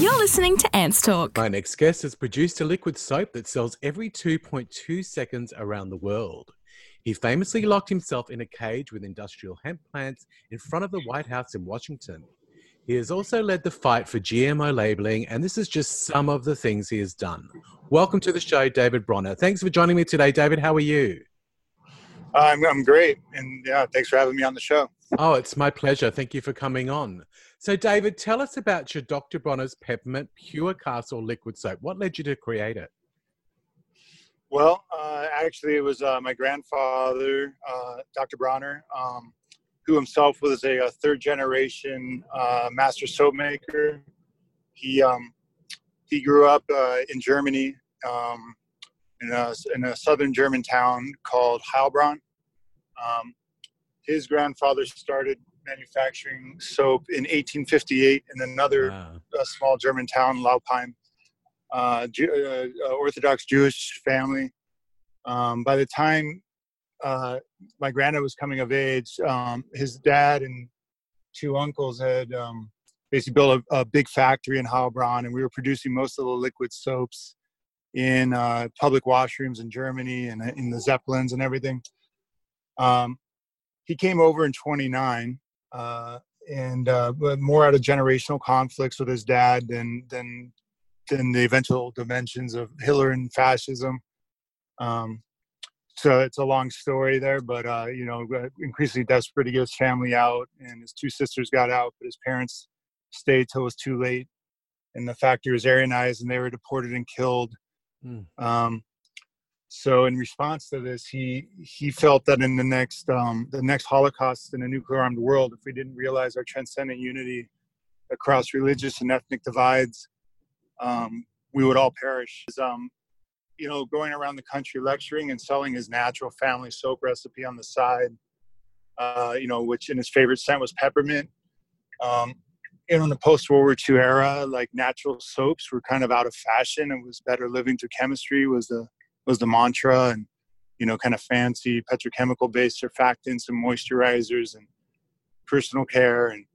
You're listening to Ants Talk. My next guest has produced a liquid soap that sells every 2.2 seconds around the world. He famously locked himself in a cage with industrial hemp plants in front of the White House in Washington. He has also led the fight for GMO labelling, and this is just some of the things he has done. Welcome to the show, David Bronner. Thanks for joining me today, David. How are you? I'm great, and yeah, thanks for having me on the show. Oh, it's my pleasure. Thank you for coming on. So, David, tell us about your Dr. Bronner's Peppermint Pure Castor Liquid Soap. What led you to create it? Well, actually, it was my grandfather, Dr. Bronner, who himself was a third-generation master soap maker. He grew up in Germany. In a southern German town called Heilbronn. His grandfather started manufacturing soap in 1858 in another small German town, Laupheim, Orthodox Jewish family. By the time my granddad was coming of age, his dad and two uncles had basically built a big factory in Heilbronn, and we were producing most of the liquid soaps in public washrooms in Germany and in the Zeppelins and everything. He came over in 29 and more out of generational conflicts with his dad than the eventual dimensions of Hitler and fascism. So it's a long story there, but increasingly desperate to get his family out, and his two sisters got out, but his parents stayed till it was too late, and the factory was Aryanized and they were deported and killed. So in response to this, he felt that in the next Holocaust in a nuclear armed world, if we didn't realize our transcendent unity across religious and ethnic divides, we would all perish. Going around the country lecturing and selling his natural family soap recipe on the side, which in his favorite scent was peppermint. In the post-World War II era, like, natural soaps were kind of out of fashion. It was better living through chemistry was the mantra, and, kind of fancy petrochemical-based surfactants and moisturizers and personal care and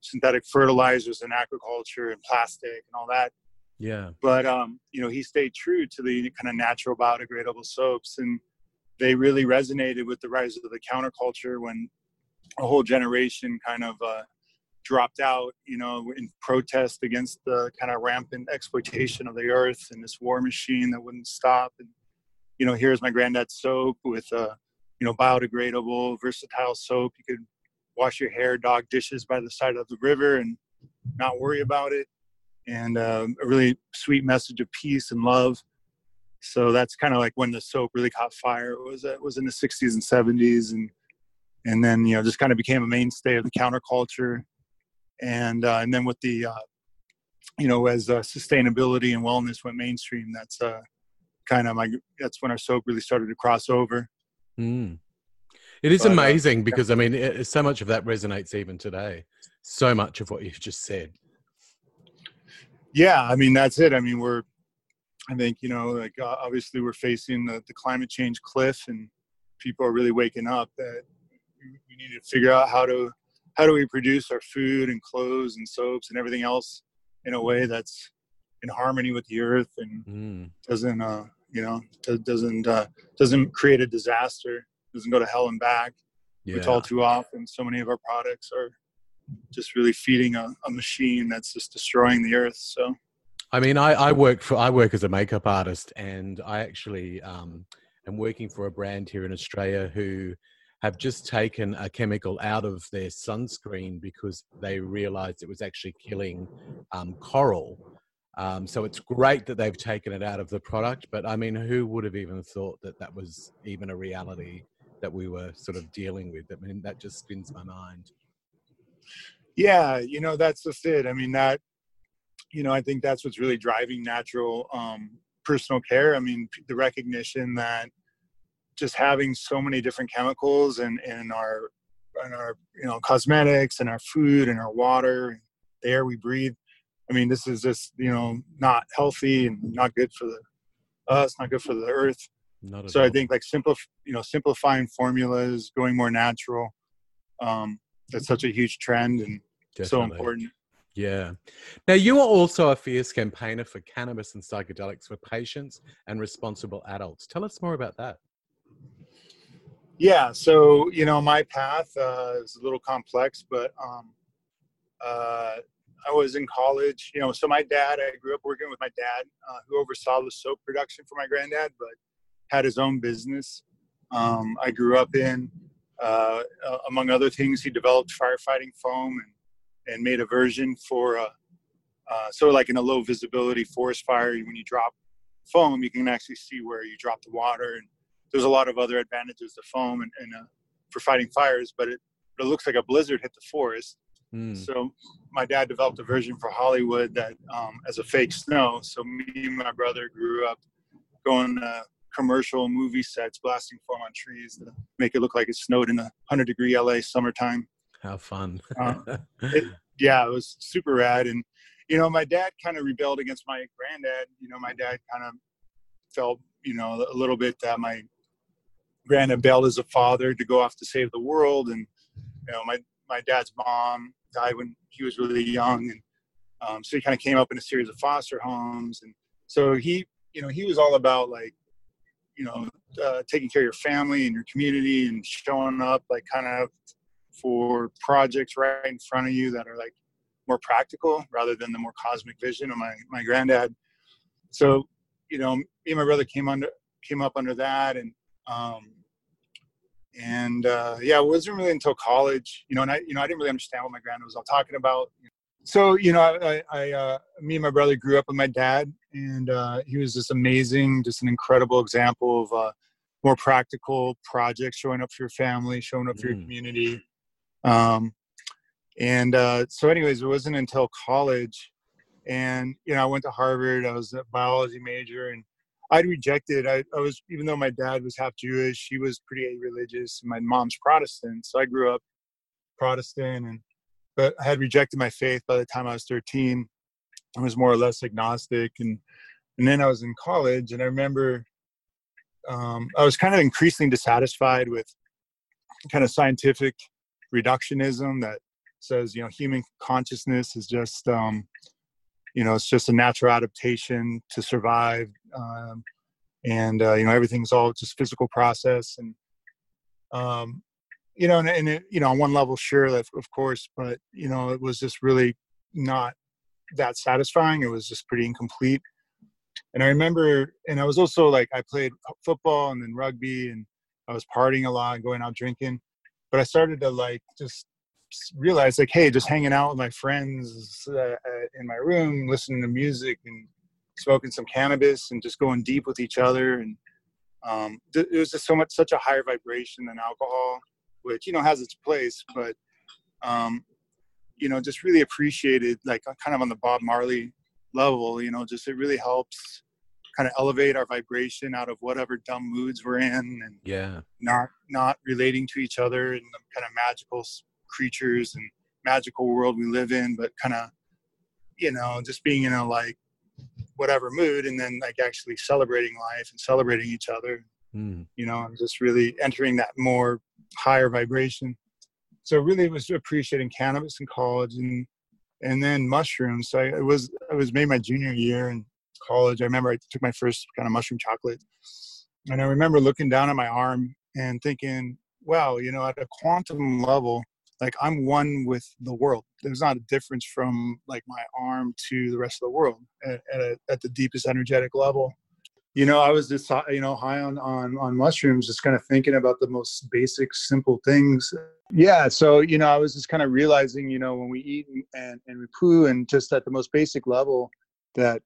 synthetic fertilizers and agriculture and plastic and all that. Yeah. But, he stayed true to the kind of natural biodegradable soaps, and they really resonated with the rise of the counterculture when a whole generation kind of dropped out, in protest against the kind of rampant exploitation of the earth and this war machine that wouldn't stop. And, here's my granddad's soap with, biodegradable, versatile soap. You could wash your hair, dog dishes by the side of the river and not worry about it. And a really sweet message of peace and love. So that's kind of like when the soap really caught fire. It was in the 60s and 70s. And then, just kind of became a mainstay of the counterculture. And then with the, as sustainability and wellness went mainstream, that's that's when our soap really started to cross over. Mm. It is amazing because, so much of that resonates even today. So much of what you've just said. Yeah, that's it. Obviously we're facing the climate change cliff, and people are really waking up that we need to figure out how do we produce our food and clothes and soaps and everything else in a way that's in harmony with the earth and doesn't create a disaster, doesn't go to hell and back, which all too often so many of our products are just really feeding a machine that's just destroying the earth. So, I work as a makeup artist, and I actually am working for a brand here in Australia who have just taken a chemical out of their sunscreen because they realized it was actually killing coral. So it's great that they've taken it out of the product, but who would have even thought that was even a reality that we were sort of dealing with? That just spins my mind. Yeah, that's just it. I think that's what's really driving natural personal care. The recognition that just having so many different chemicals in our cosmetics and our food and our water and the air we breathe. This is just, not healthy and not good for us, not good for the earth. So I think simplifying formulas, going more natural. That's such a huge trend and so important. Yeah. Now, you are also a fierce campaigner for cannabis and psychedelics for patients and responsible adults. Tell us more about that. Yeah. So, you know, my path is a little complex, but I was in college, you know, so my dad, I grew up working with my dad, who oversaw the soap production for my granddad, but had his own business. I grew up in, among other things, he developed firefighting foam and made a version for, sort of like in a low visibility forest fire, when you drop foam, you can actually see where you drop the water. And there's a lot of other advantages to foam and for fighting fires, but it looks like a blizzard hit the forest. So my dad developed a version for Hollywood that as a fake snow. So me and my brother grew up going to commercial movie sets, blasting foam on trees to make it look like it snowed in 100-degree LA summertime. How fun. It was super rad. And, you know, my dad kind of rebelled against my granddad. You know, my dad kind of felt, you know, a little bit that my granddad bailed as a father to go off to save the world. And, you know, my dad's mom died when he was really young. And so he kind of came up in a series of foster homes. And so he, you know, he was all about like, you know, taking care of your family and your community and showing up like kind of for projects right in front of you that are like more practical rather than the more cosmic vision of my granddad. So, you know, me and my brother came up under that. And, it wasn't really until college, you know, and I didn't really understand what my granddad was all talking about. So, you know, I me and my brother grew up with my dad, and he was just amazing, just an incredible example of more practical projects, showing up for your family, showing up for your community. So anyways, it wasn't until college, and, you know, I went to Harvard, I was a biology major, and I'd rejected. I was, even though my dad was half Jewish, he was pretty religious, and my mom's Protestant. So I grew up Protestant, but I had rejected my faith by the time I was 13. I was more or less agnostic, and then I was in college, and I remember I was kind of increasingly dissatisfied with kind of scientific reductionism that says, you know, human consciousness is just you know, it's just a natural adaptation to survive. You know, everything's all just physical process. And, you know, and it, you know, on one level, sure, of course, but, you know, it was just really not that satisfying. It was just pretty incomplete. And I remember, and I was also like, I played football and then rugby, and I was partying a lot and going out drinking, but I started to like, just realized like, hey, just hanging out with my friends in my room, listening to music and smoking some cannabis and just going deep with each other. And it was just such a higher vibration than alcohol, which, you know, has its place, but, you know, just really appreciated, like kind of on the Bob Marley level, you know, just, it really helps kind of elevate our vibration out of whatever dumb moods we're in and not relating to each other and the kind of magical creatures and magical world we live in, but kind of, you know, just being in a like whatever mood, and then like actually celebrating life and celebrating each other, you know, and just really entering that more higher vibration. So really was appreciating cannabis in college, and then mushrooms. So I was made my junior year in college. I remember I took my first kind of mushroom chocolate, and I remember looking down at my arm and thinking, wow, you know, at a quantum level, like I'm one with the world. There's not a difference from like my arm to the rest of the world at the deepest energetic level. You know, I was just, you know, high on mushrooms, just kind of thinking about the most basic, simple things. Yeah. So, you know, I was just kind of realizing, you know, when we eat and we poo and just at the most basic level that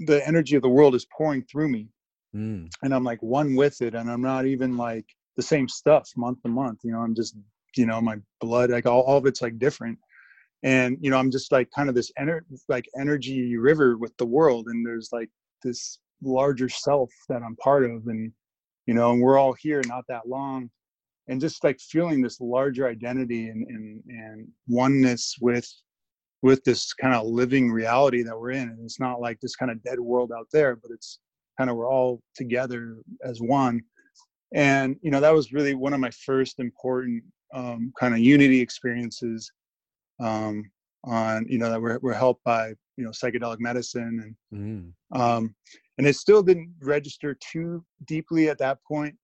the energy of the world is pouring through me. And I'm like one with it. And I'm not even like the same stuff month to month, you know, I'm just, you know, my blood, like all of it's like different. And, you know, I'm just like kind of this energy river with the world. And there's like this larger self that I'm part of. And, you know, and we're all here not that long. And just like feeling this larger identity and oneness with this kind of living reality that we're in. And it's not like this kind of dead world out there, but it's kind of, we're all together as one. And, you know, that was really one of my first important kind of unity experiences, on, you know, that were helped by, you know, psychedelic medicine. And and it still didn't register too deeply at that point.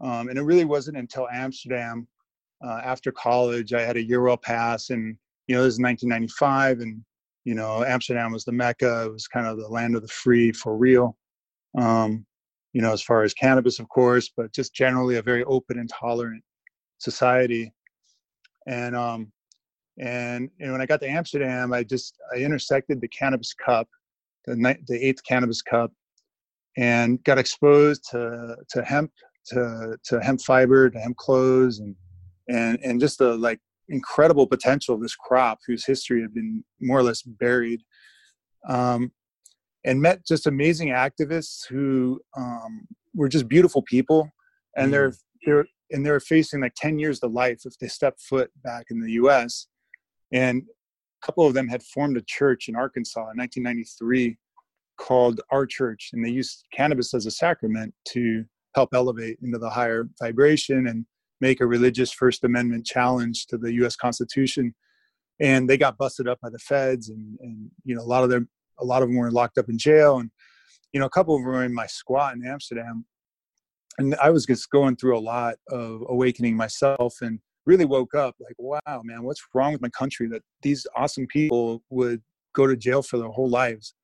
And it really wasn't until Amsterdam, after college, I had a Euro pass, and, you know, this is 1995, and, you know, Amsterdam was the Mecca. It was kind of the land of the free for real, you know, as far as cannabis, of course, but just generally a very open and tolerant society. And when I got to Amsterdam, I intersected the cannabis cup, the eighth cannabis cup, and got exposed to hemp, to hemp fiber, to hemp cloves, and just the like incredible potential of this crop whose history had been more or less buried. And met just amazing activists who were just beautiful people, and they're facing like 10 years to life if they step foot back in the U.S. And a couple of them had formed a church in Arkansas in 1993 called Our Church, and they used cannabis as a sacrament to help elevate into the higher vibration and make a religious First Amendment challenge to the U.S. Constitution. And they got busted up by the feds, and you know, a lot of them were locked up in jail, and you know, a couple of them were in my squad in Amsterdam. And I was just going through a lot of awakening myself, and really woke up like, wow, man, what's wrong with my country that these awesome people would go to jail for their whole lives?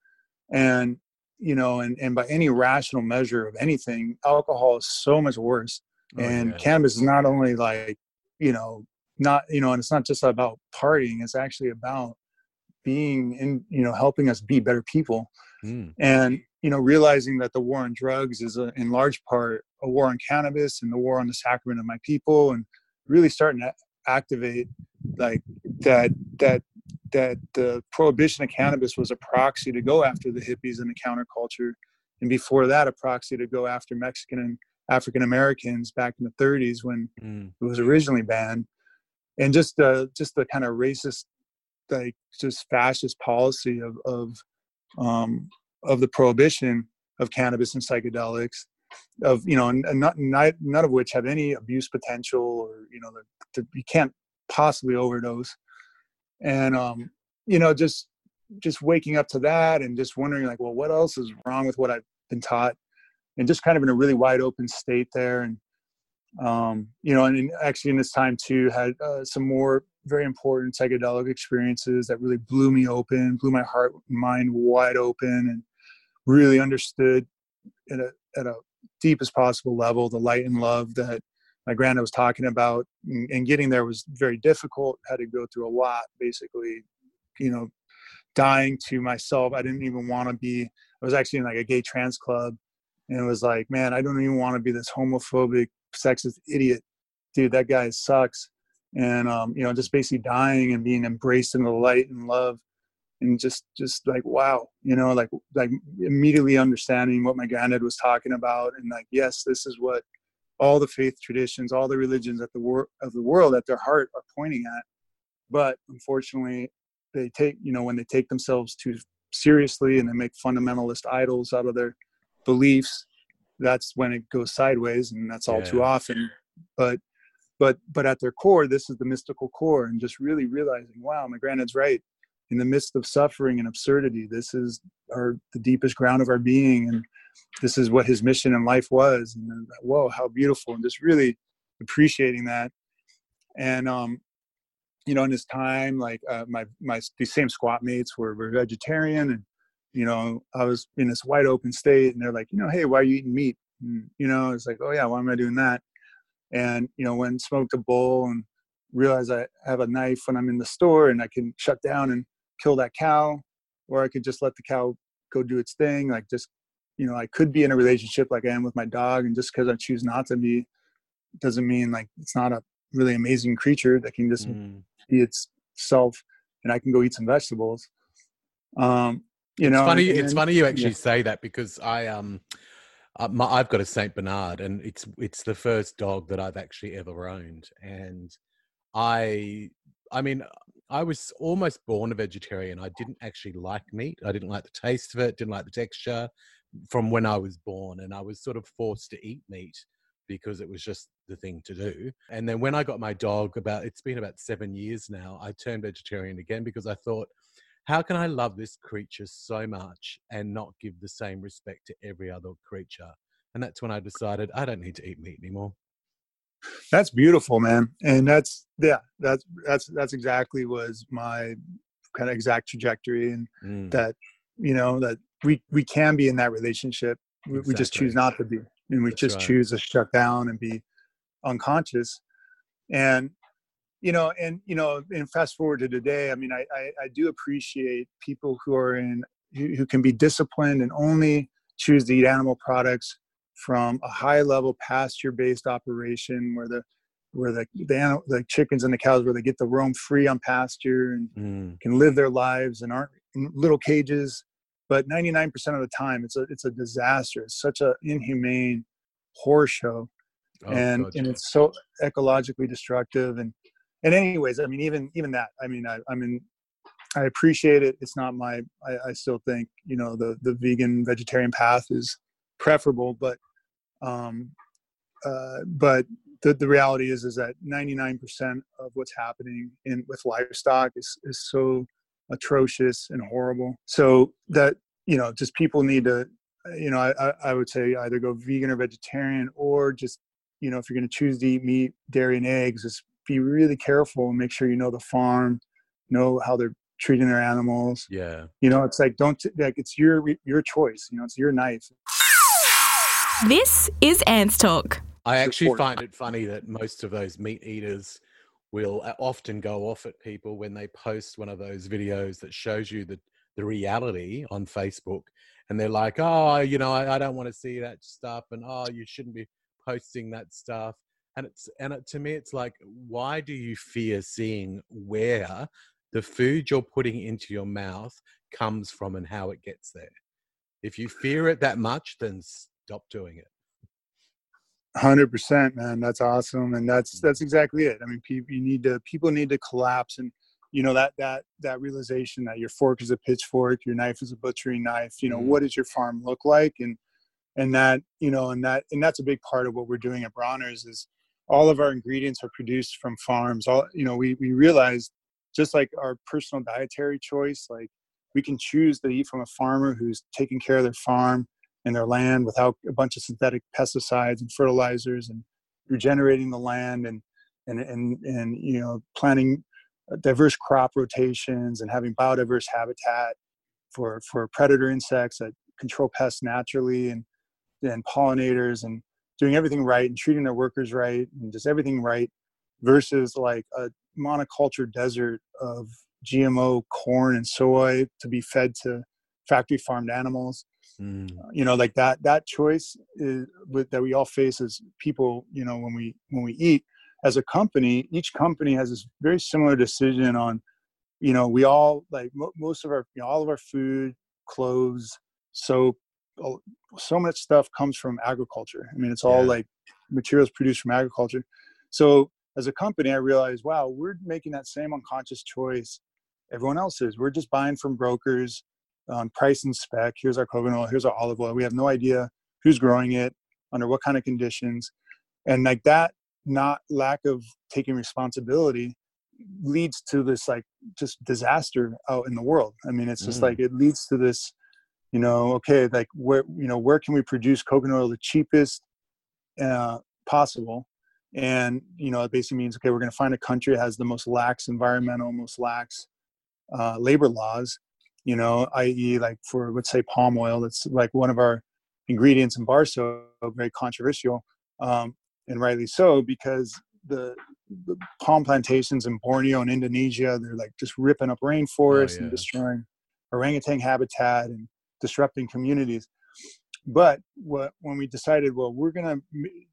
And, you know, and by any rational measure of anything, alcohol is so much worse. Cannabis is not only like, you know, not, you know, and it's not just about partying. It's actually about being in, you know, helping us be better people. And, you know, realizing that the war on drugs is in large part a war on cannabis and the war on the sacrament of my people, and really starting to activate like that the prohibition of cannabis was a proxy to go after the hippies and the counterculture. And before that, a proxy to go after Mexican and African Americans back in the 30s when it was originally banned. And just the kind of racist, like just fascist policy of the prohibition of cannabis and psychedelics, of, you know, and none of which have any abuse potential, or, you know, you can't possibly overdose. And, you know, just waking up to that and just wondering like, well, what else is wrong with what I've been taught? And just kind of in a really wide open state there. And, you know, and actually in this time too, had some more very important psychedelic experiences that really blew me open, blew my heart and mind wide open, and really understood at a deepest possible level the light and love that my granddad was talking about. And getting there was very difficult. Had to go through a lot, basically, you know, dying to myself. I didn't even want to be, I was actually in like a gay trans club, and it was like, man, I don't even want to be this homophobic, sexist idiot. Dude, that guy sucks. And, you know, just basically dying and being embraced in the light and love, and just like, wow, you know, like immediately understanding what my granddad was talking about. And like, yes, this is what all the faith traditions, all the religions of the world at their heart are pointing at. But unfortunately they take, you know, when they take themselves too seriously and they make fundamentalist idols out of their beliefs, that's when it goes sideways, and that's all too often. But at their core, this is the mystical core, and just really realizing, wow, my granddad's right. In the midst of suffering and absurdity, this is the deepest ground of our being, and this is what his mission in life was. And then, whoa, how beautiful. And just really appreciating that. And, you know, in his time, like my these same squat mates were vegetarian, and, you know, I was in this wide open state, and they're like, you know, hey, why are you eating meat? And, you know, it's like, oh yeah, why am I doing that? And, you know, when smoked a bowl and realized I have a knife when I'm in the store, and I can shut down and kill that cow, or I could just let the cow go do its thing. Like, just, you know, I could be in a relationship like I am with my dog, and just because I choose not to be doesn't mean like it's not a really amazing creature that can just be itself, and I can go eat some vegetables. You know, it's funny you actually say that, because I've got a Saint Bernard, and it's the first dog that I've actually ever owned. And I mean, I was almost born a vegetarian. I didn't actually like meat. I didn't like the taste of it, didn't like the texture from when I was born. And I was sort of forced to eat meat because it was just the thing to do. And then when I got my dog, it's been about 7 years now, I turned vegetarian again because I thought, how can I love this creature so much and not give the same respect to every other creature? And that's when I decided I don't need to eat meat anymore. That's beautiful, man. And that's exactly was my kind of exact trajectory. And that, you know, that we can be in that relationship. Exactly. We just choose not to be. And we choose to shut down and be unconscious. And fast forward to today, I mean, I do appreciate people who can be disciplined and only choose to eat animal products from a high level pasture based operation where the chickens and the cows, where they get to roam free on pasture and can live their lives and aren't in little cages. But 99% of the time, it's a disaster. It's such an inhumane horror show, and it's so ecologically destructive. And anyways, I mean, even that. I mean, I appreciate it. It's not my. I still think the vegan vegetarian path is preferable, but the reality is that 99% of what's happening with livestock is so atrocious and horrible. So that, just people need to, I would say either go vegan or vegetarian, or just, if you're going to choose to eat meat, dairy, and eggs, just be really careful and make sure, the farm, know how they're treating their animals. Yeah. It's like, it's your choice, it's your knife. This is Ant's Talk. I actually find it funny that most of those meat eaters will often go off at people when they post one of those videos that shows you the reality on Facebook, and they're like, I don't want to see that stuff, and you shouldn't be posting that stuff. And to me, it's like, why do you fear seeing where the food you're putting into your mouth comes from and how it gets there? If you fear it that much, then stop doing it. 100%, man. That's awesome. And that's exactly it. I mean, people need to collapse. And that realization that your fork is a pitchfork, your knife is a butchering knife, what does your farm look like? And that's a big part of what we're doing at Bronner's is all of our ingredients are produced from farms. We realize, just like our personal dietary choice, like we can choose to eat from a farmer who's taking care of their farm and their land without a bunch of synthetic pesticides and fertilizers, and regenerating the land and planting diverse crop rotations and having biodiverse habitat for predator insects that control pests naturally and pollinators, and doing everything right and treating their workers right and just everything right, versus like a monoculture desert of GMO corn and soy to be fed to factory farmed animals. Like that choice that we all face as people, when we eat as a company, each company has this very similar decision on, we all like most of our, all of our food, clothes, soap, so much stuff comes from agriculture. I mean, it's all like materials produced from agriculture. So as a company, I realized, wow, we're making that same unconscious choice everyone else is. We're just buying from brokers on price and spec. Here's our coconut oil, here's our olive oil. We have no idea who's growing it, under what kind of conditions. And like that, not lack of taking responsibility leads to this like just disaster out in the world. I mean, it's just like, it leads to this, okay, like where can we produce coconut oil the cheapest possible? And, it basically means, okay, we're going to find a country that has the most lax environmental, most lax labor laws, i.e. like for, let's say, palm oil, that's like one of our ingredients in bar soap, very controversial, and rightly so, because the palm plantations in Borneo and Indonesia, they're like just ripping up rainforests and destroying orangutan habitat and disrupting communities. But when we decided,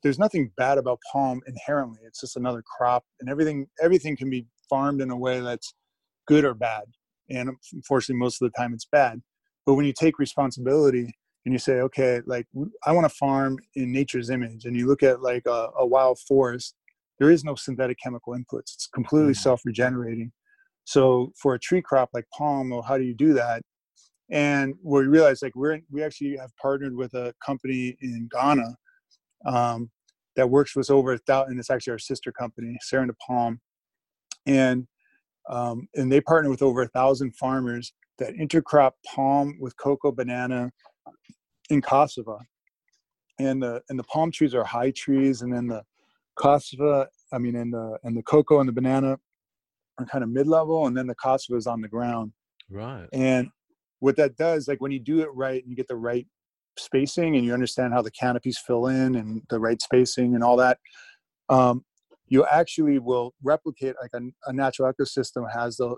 there's nothing bad about palm inherently, it's just another crop, and everything can be farmed in a way that's good or bad. And unfortunately, most of the time it's bad. But when you take responsibility and you say, okay, like I want to farm in nature's image, and you look at like a wild forest, there is no synthetic chemical inputs. It's completely self-regenerating. So for a tree crop like palm, well, how do you do that? And we realized, like we actually have partnered with a company in Ghana that works with over 1,000, and it's actually our sister company, Serendipalm. And they partner with over 1,000 farmers that intercrop palm with cocoa, banana in cassava. And the palm trees are high trees, and then the cassava, and the cocoa and the banana are kind of mid-level, and then the cassava is on the ground. Right. And what that does, like when you do it right and you get the right spacing and you understand how the canopies fill in and the right spacing and all that, you actually will replicate like a natural ecosystem has the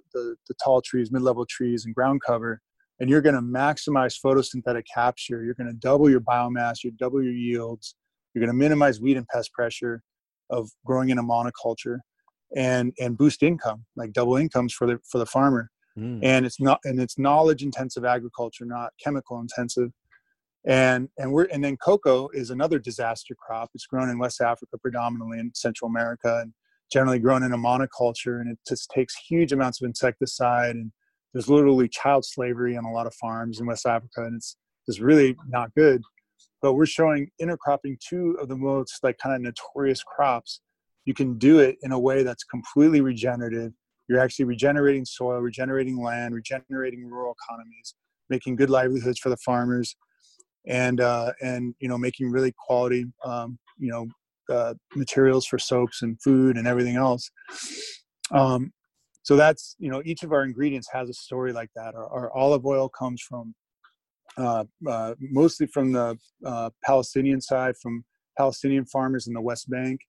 tall trees, mid-level trees, and ground cover, and you're going to maximize photosynthetic capture. You're going to double your biomass, you double your yields, you're going to minimize weed and pest pressure of growing in a monoculture, and boost income, like double incomes for the farmer. Mm. And it's knowledge intensive agriculture, not chemical intensive. And then cocoa is another disaster crop. It's grown in West Africa, predominantly in Central America, and generally grown in a monoculture. And it just takes huge amounts of insecticide. And there's literally child slavery on a lot of farms in West Africa. And it's really not good. But we're showing intercropping two of the most like kind of notorious crops. You can do it in a way that's completely regenerative. You're actually regenerating soil, regenerating land, regenerating rural economies, making good livelihoods for the farmers. And making really quality, materials for soaps and food and everything else. So that's, each of our ingredients has a story like that. Our olive oil comes from, mostly from the Palestinian side, from Palestinian farmers in the West Bank,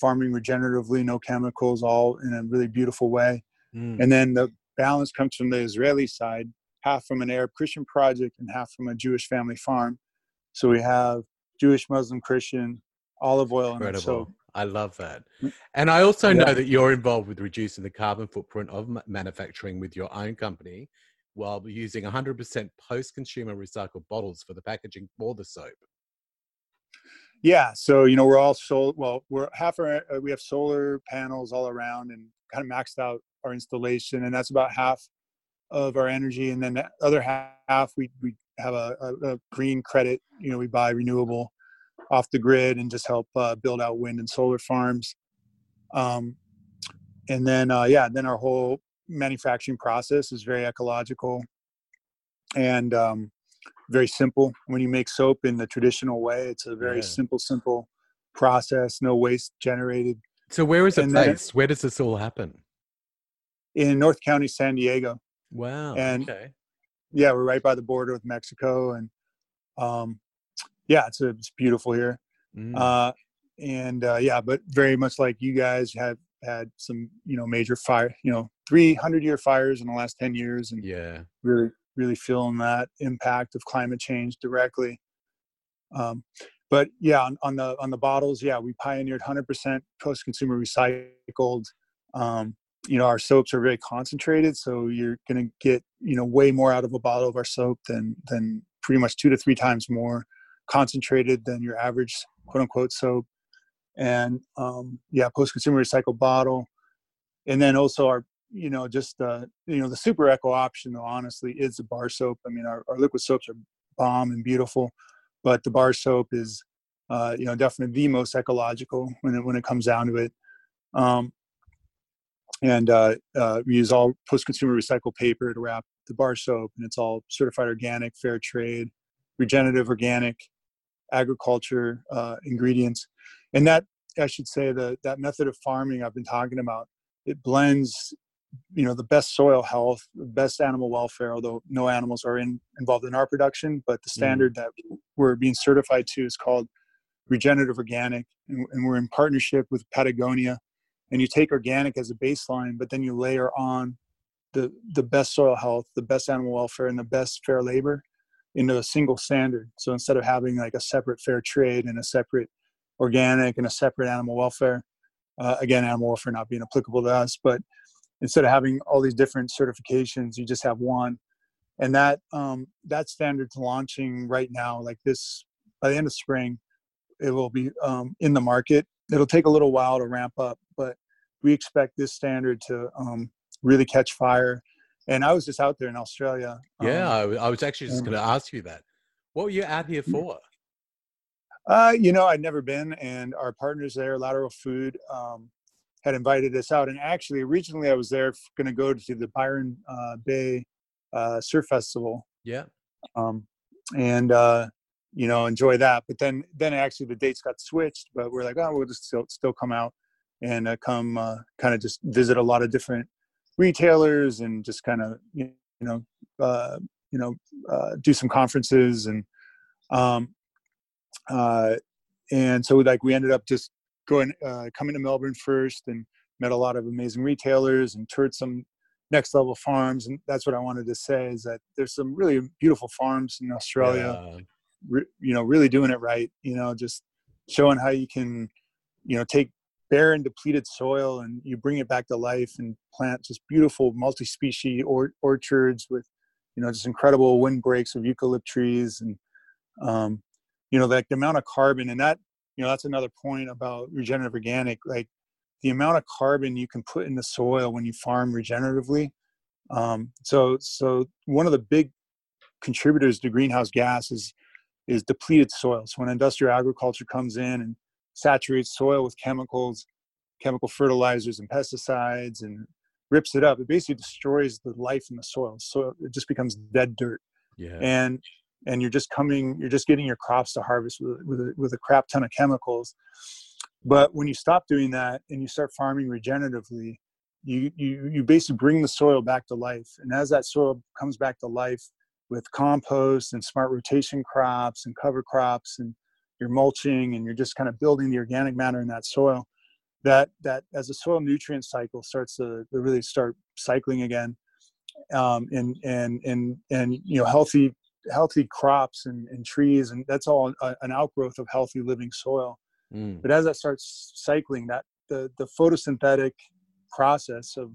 farming regeneratively, no chemicals, all in a really beautiful way. Mm. And then the balance comes from the Israeli side, half from an Arab Christian project and half from a Jewish family farm. So we have Jewish, Muslim, Christian, olive oil. Incredible. So I love that. And I also know that you're involved with reducing the carbon footprint of manufacturing with your own company while using 100% post-consumer recycled bottles for the packaging for the soap. Yeah. So, we're all solar. Well, we have solar panels all around and kind of maxed out our installation. And that's about half of our energy, and then the other half we have a green credit. We buy renewable off the grid and just help build out wind and solar farms, and then our whole manufacturing process is very ecological and very simple. When you make soap in the traditional way, it's a very simple process, no waste generated. So where is it based? Where does this all happen? In North County, San Diego. Wow. And we're right by the border with Mexico, and it's beautiful here. Mm. But very much like you guys have had some, major fire, 300-year fires in the last 10 years, and really, really feeling that impact of climate change directly. On the bottles, we pioneered 100% post-consumer recycled. Our soaps are very concentrated, so you're going to get, way more out of a bottle of our soap than pretty much 2 to 3 times more concentrated than your average quote unquote soap. And, post-consumer recycled bottle. And then also our, the super eco option though, honestly, is the bar soap. Our liquid soaps are bomb and beautiful, but the bar soap is, definitely the most ecological when it comes down to it. And we use all post-consumer recycled paper to wrap the bar soap, and it's all certified organic, fair trade, regenerative organic, agriculture ingredients. And that, I should say, that method of farming I've been talking about, it blends, the best soil health, the best animal welfare, although no animals are involved in our production, but the standard that we're being certified to is called regenerative organic, and we're in partnership with Patagonia. And you take organic as a baseline, but then you layer on the best soil health, the best animal welfare, and the best fair labor into a single standard. So instead of having like a separate fair trade and a separate organic and a separate animal welfare, again, animal welfare not being applicable to us, but instead of having all these different certifications, you just have one. And that standard's launching right now, like this, by the end of spring, it will be in the market. It'll take a little while to ramp up, but we expect this standard to really catch fire. And I was just out there in Australia. I was actually just going to ask you that. What were you out here for? You know, I'd never been, and our partners there, Lateral Food, had invited us out. And actually, originally I was there going to go to the Byron Bay Surf Festival. Yeah. You know, enjoy that. But then actually the dates got switched, but we're like, oh, we'll just still come out and come kind of just visit a lot of different retailers and just kind of, do some conferences. And so like we ended up just going, coming to Melbourne first and met a lot of amazing retailers and toured some next level farms. And that's what I wanted to say is that there's some really beautiful farms in Australia. Yeah. Really doing it right, just showing how you can, take bare and depleted soil and you bring it back to life and plant just beautiful multi-species orchards with, just incredible windbreaks of eucalypt trees and, like the amount of carbon and that, that's another point about regenerative organic, like the amount of carbon you can put in the soil when you farm regeneratively. So one of the big contributors to greenhouse gas is depleted soils. When industrial agriculture comes in and saturates soil with chemicals, chemical fertilizers and pesticides and rips it up, it basically destroys the life in the soil. So it just becomes dead dirt. Yeah. And you're just getting your crops to harvest with a crap ton of chemicals. But when you stop doing that and you start farming regeneratively, you basically bring the soil back to life. And as that soil comes back to life, with compost and smart rotation crops and cover crops and your mulching, and you're just kind of building the organic matter in that soil, that as the soil nutrient cycle starts to really start cycling again, healthy crops and trees, and that's all an outgrowth of healthy living soil. Mm. But as that starts cycling, that the photosynthetic process of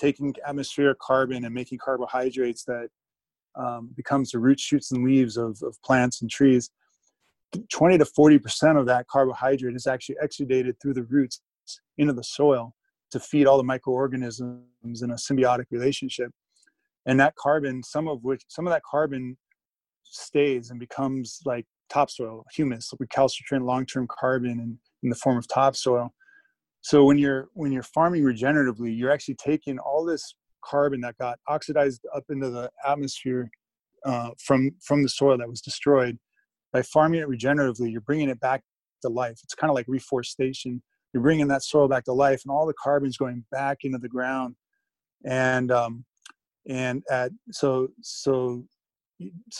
taking atmospheric carbon and making carbohydrates that becomes the roots, shoots, and leaves of plants and trees. 20 to 40% of that carbohydrate is actually exudated through the roots into the soil to feed all the microorganisms in a symbiotic relationship. And that carbon, some of that carbon stays and becomes like topsoil, humus, recalcitrant long-term carbon in the form of topsoil. So when you're farming regeneratively, you're actually taking all this carbon that got oxidized up into the atmosphere from the soil that was destroyed. By farming it regeneratively, you're bringing it back to life. It's kind of like reforestation. You're bringing that soil back to life, and all the carbon's going back into the ground. So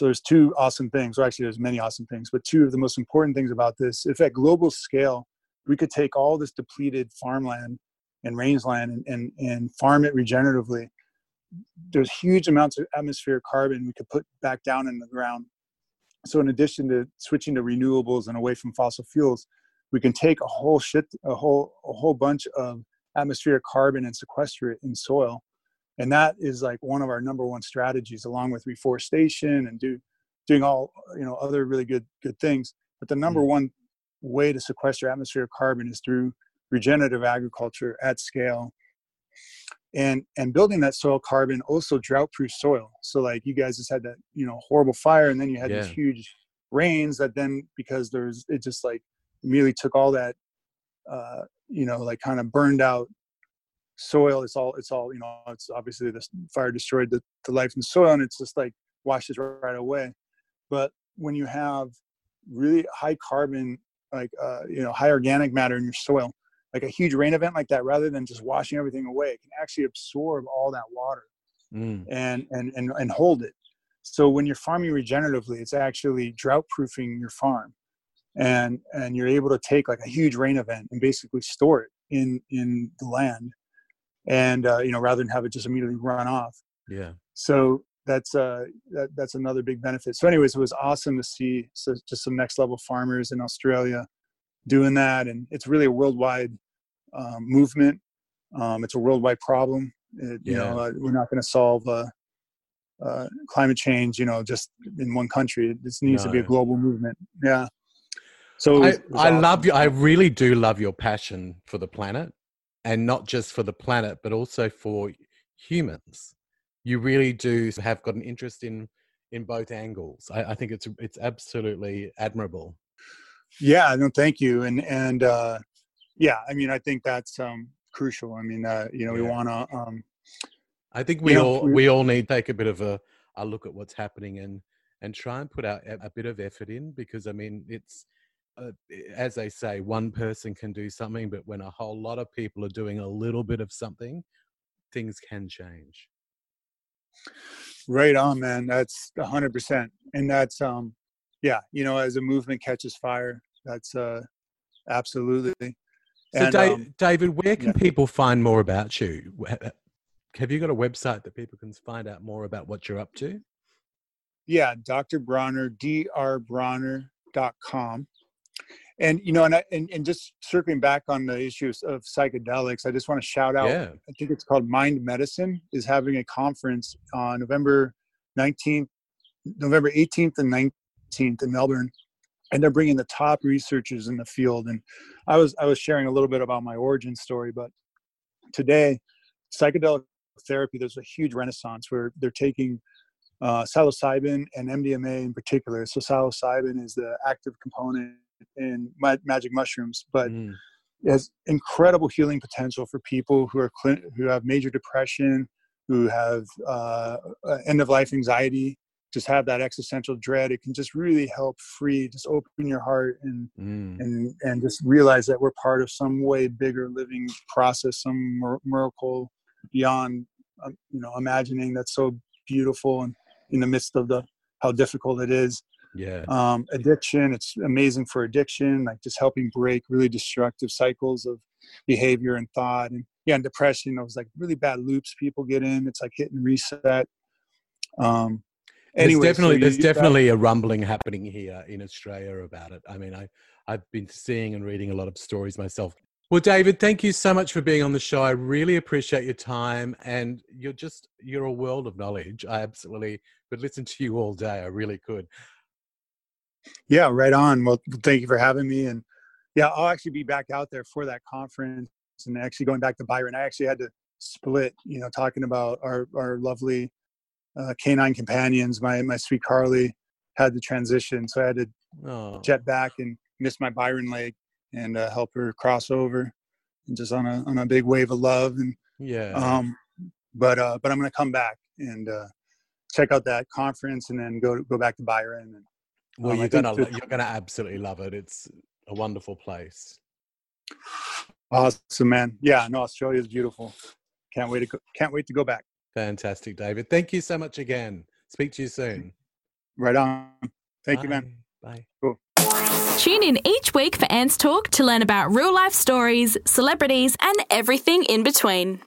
there's two awesome things. Well, actually, there's many awesome things, but two of the most important things about this. If at global scale, we could take all this depleted farmland and rangeland and farm it regeneratively, there's huge amounts of atmospheric carbon we could put back down in the ground. So in addition to switching to renewables and away from fossil fuels, we can take a whole bunch of atmospheric carbon and sequester it in soil. And that is like one of our number one strategies, along with reforestation and doing all, other really good things. But the number one way to sequester atmospheric carbon is through regenerative agriculture at scale, and building that soil carbon, also drought-proof soil. So like you guys just had that horrible fire, and then you had these huge rains that then, because it just like immediately took all that kind of burned out soil. It's all it's obviously the fire destroyed the life in the soil, and it's just like washes right away. But when you have really high carbon, high organic matter in your soil, like a huge rain event like that, rather than just washing everything away, it can actually absorb all that water and hold it. So when you're farming regeneratively, it's actually drought proofing your farm, and you're able to take like a huge rain event and basically store it in the land, and rather than have it just immediately run off. Yeah. So that's another big benefit. So anyways, it was awesome to see just some next level farmers in Australia doing that, and it's really a worldwide movement. It's a worldwide problem. We're not going to solve climate change, just in one country. It needs to be a global movement. Yeah. So I awesome. Love you. I really do love your passion for the planet, and not just for the planet, but also for humans. You really do have got an interest in both angles. I think it's absolutely admirable. Yeah, no, thank you. And yeah, I mean, I think that's crucial. I mean, we want to, I think we all need to take a bit of a look at what's happening and try and put out a bit of effort in, because I mean, it's, as they say, one person can do something, but when a whole lot of people are doing a little bit of something, things can change. Right on, man. That's 100%. And that's, as a movement catches fire, that's absolutely. And, so David, where can people find more about you? Have you got a website that people can find out more about what you're up to? Yeah, Dr. Bronner, drbronner.com. And, and just circling back on the issues of psychedelics, I just want to shout out, I think it's called Mind Medicine, is having a conference on November 18th and 19th in Melbourne. And they're bringing the top researchers in the field. And I was sharing a little bit about my origin story, but today, psychedelic therapy, there's a huge renaissance where they're taking psilocybin and MDMA in particular. So psilocybin is the active component in magic mushrooms, but it has incredible healing potential for people who have major depression, who have end of life anxiety, just have that existential dread. It can just really help free, just open your heart and just realize that we're part of some way bigger living process, some miracle beyond imagining. That's so beautiful, and in the midst of how difficult it is. Addiction, it's amazing for addiction, like just helping break really destructive cycles of behavior and thought. And and depression, those like really bad loops people get in, it's like hit and reset. Anyway, there's definitely a rumbling happening here in Australia about it. I mean, I've been seeing and reading a lot of stories myself. Well, David, thank you so much for being on the show. I really appreciate your time, and you're a world of knowledge. I absolutely could listen to you all day. I really could. Yeah, right on. Well, thank you for having me. And yeah, I'll actually be back out there for that conference. And actually going back to Byron, I actually had to split, talking about our lovely canine companions. My sweet Carly had the transition. So I had to jet back and miss my Byron leg, and help her cross over, and just on a big wave of love. And but I'm going to come back and check out that conference, and then go back to Byron. And, you're going to absolutely love it. It's a wonderful place. Awesome, man. Yeah, no, Australia is beautiful. Can't wait to go back. Fantastic, David. Thank you so much again. Speak to you soon. Right on. Thank you, man. Bye. Cool. Tune in each week for Ann's Talk to learn about real life stories, celebrities, and everything in between.